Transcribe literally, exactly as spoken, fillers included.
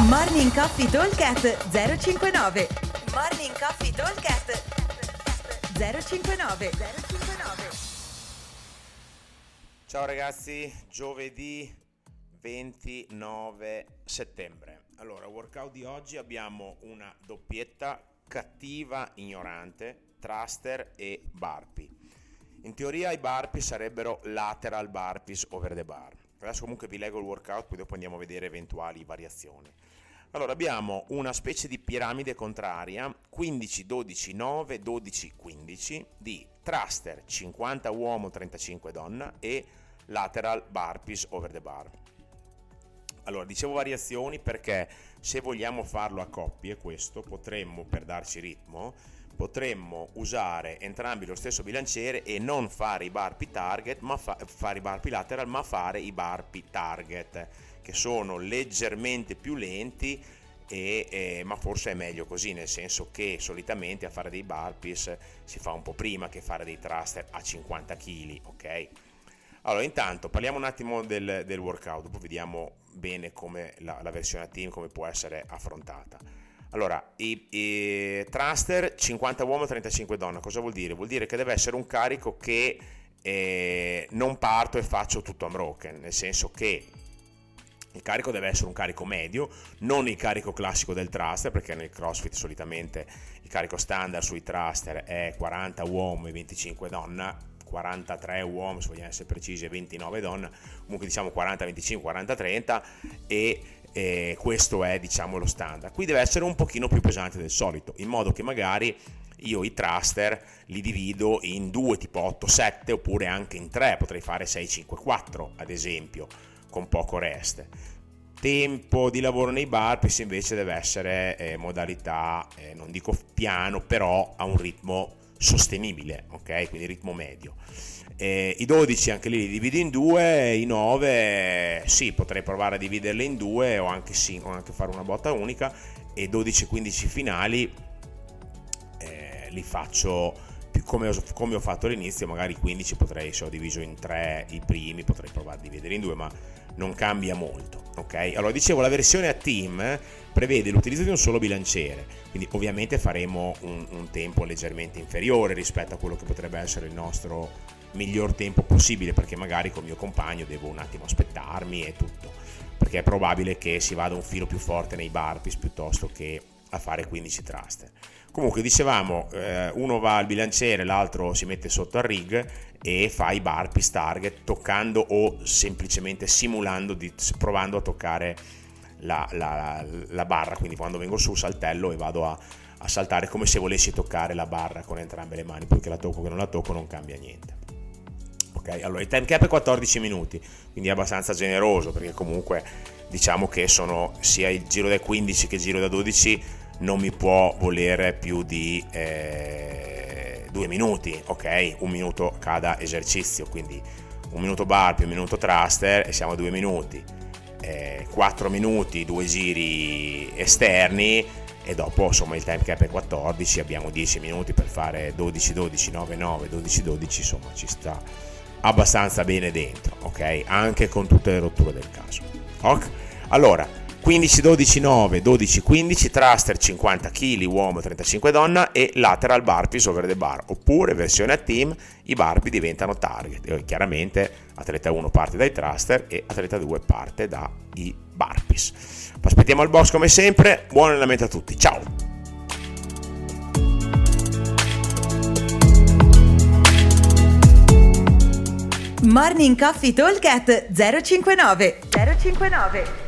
Morning Coffee Talkcast zero cinquantanove. Morning Coffee Talkcast zero cinquantanove. Ciao ragazzi, giovedì ventinove settembre. Allora, workout di oggi abbiamo una doppietta cattiva ignorante, thruster e burpee. In teoria i burpee sarebbero lateral burpees over the bar. Adesso comunque vi leggo il workout, poi dopo andiamo a vedere eventuali variazioni. Allora abbiamo una specie di piramide contraria, quindici dodici nove dodici quindici di thruster cinquanta uomo trentacinque donna e lateral burpees over the bar. Allora, dicevo variazioni perché se vogliamo farlo a coppie, questo potremmo, per darci ritmo, potremmo usare entrambi lo stesso bilanciere e non fare i burpee target, ma fa- fare i burpee lateral, ma fare i burpee target, che sono leggermente più lenti, e, e, ma forse è meglio così, nel senso che solitamente a fare dei burpees si fa un po' prima che fare dei thruster a cinquanta chilogrammi, ok? Allora, intanto parliamo un attimo del, del workout, dopo vediamo bene come la, la versione a team come può essere affrontata. Allora, i, i thruster cinquanta uomo trentacinque donna, cosa vuol dire? Vuol dire che deve essere un carico che eh, non parto e faccio tutto unbroken, nel senso che il carico deve essere un carico medio, non il carico classico del thruster, perché nel CrossFit solitamente il carico standard sui thruster è quaranta uomo e venticinque donna, quarantatré uomini se vogliamo essere precisi, ventinove donne, comunque diciamo quaranta venticinque quaranta trenta, e eh, questo è, diciamo, lo standard. Qui deve essere un pochino più pesante del solito, in modo che magari io i thruster li divido in due, tipo otto sette, oppure anche in tre, potrei fare sei cinque quattro ad esempio, con poco rest. Tempo di lavoro nei burpees invece deve essere eh, modalità, eh, non dico piano, però a un ritmo sostenibile, ok? Quindi ritmo medio. Eh, i dodici anche lì li divido in due, i nove sì, potrei provare a dividerli in due, o anche sì, o anche fare una botta unica, e dodici quindici finali eh, li faccio più come, come ho fatto all'inizio, magari quindici potrei, se ho diviso in tre i primi, potrei provare a dividere in due, ma non cambia molto, ok? Allora, dicevo, la versione a team eh, prevede l'utilizzo di un solo bilanciere, quindi ovviamente faremo un, un tempo leggermente inferiore rispetto a quello che potrebbe essere il nostro miglior tempo possibile, perché magari col mio compagno devo un attimo aspettarmi e tutto, perché è probabile che si vada un filo più forte nei burpees piuttosto che a fare quindici thruster. Comunque, dicevamo, eh, uno va al bilanciere, l'altro si mette sotto al rig e fa i burpees target, toccando o semplicemente simulando, di, provando a toccare la, la, la barra, quindi quando vengo su saltello e vado a, a saltare come se volessi toccare la barra con entrambe le mani, poiché la tocco che non la tocco non cambia niente. Ok, allora il time cap è quattordici minuti, quindi è abbastanza generoso, perché comunque diciamo che sono sia il giro da quindici che il giro da dodici non mi può volere più di eh, due minuti, ok? Un minuto cada esercizio, quindi un minuto burpee, un minuto thruster e siamo a due minuti, eh, quattro minuti, due giri esterni, e dopo insomma il time cap è quattordici, abbiamo dieci minuti per fare dodici dodici nove nove dodici dodici, insomma ci sta abbastanza bene dentro, ok? Anche con tutte le rotture del caso, ok? Allora, quindici dodici nove dodici quindici, thruster cinquanta chilogrammi uomo trentacinque donna e lateral burpees over the bar, oppure versione a team i burpee diventano target e chiaramente atleta uno parte dai thruster e atleta due parte dai burpees. Aspettiamo al box come sempre, buon allenamento a tutti, ciao! Morning Coffee Talk at zero cinquantanove zero cinquantanove.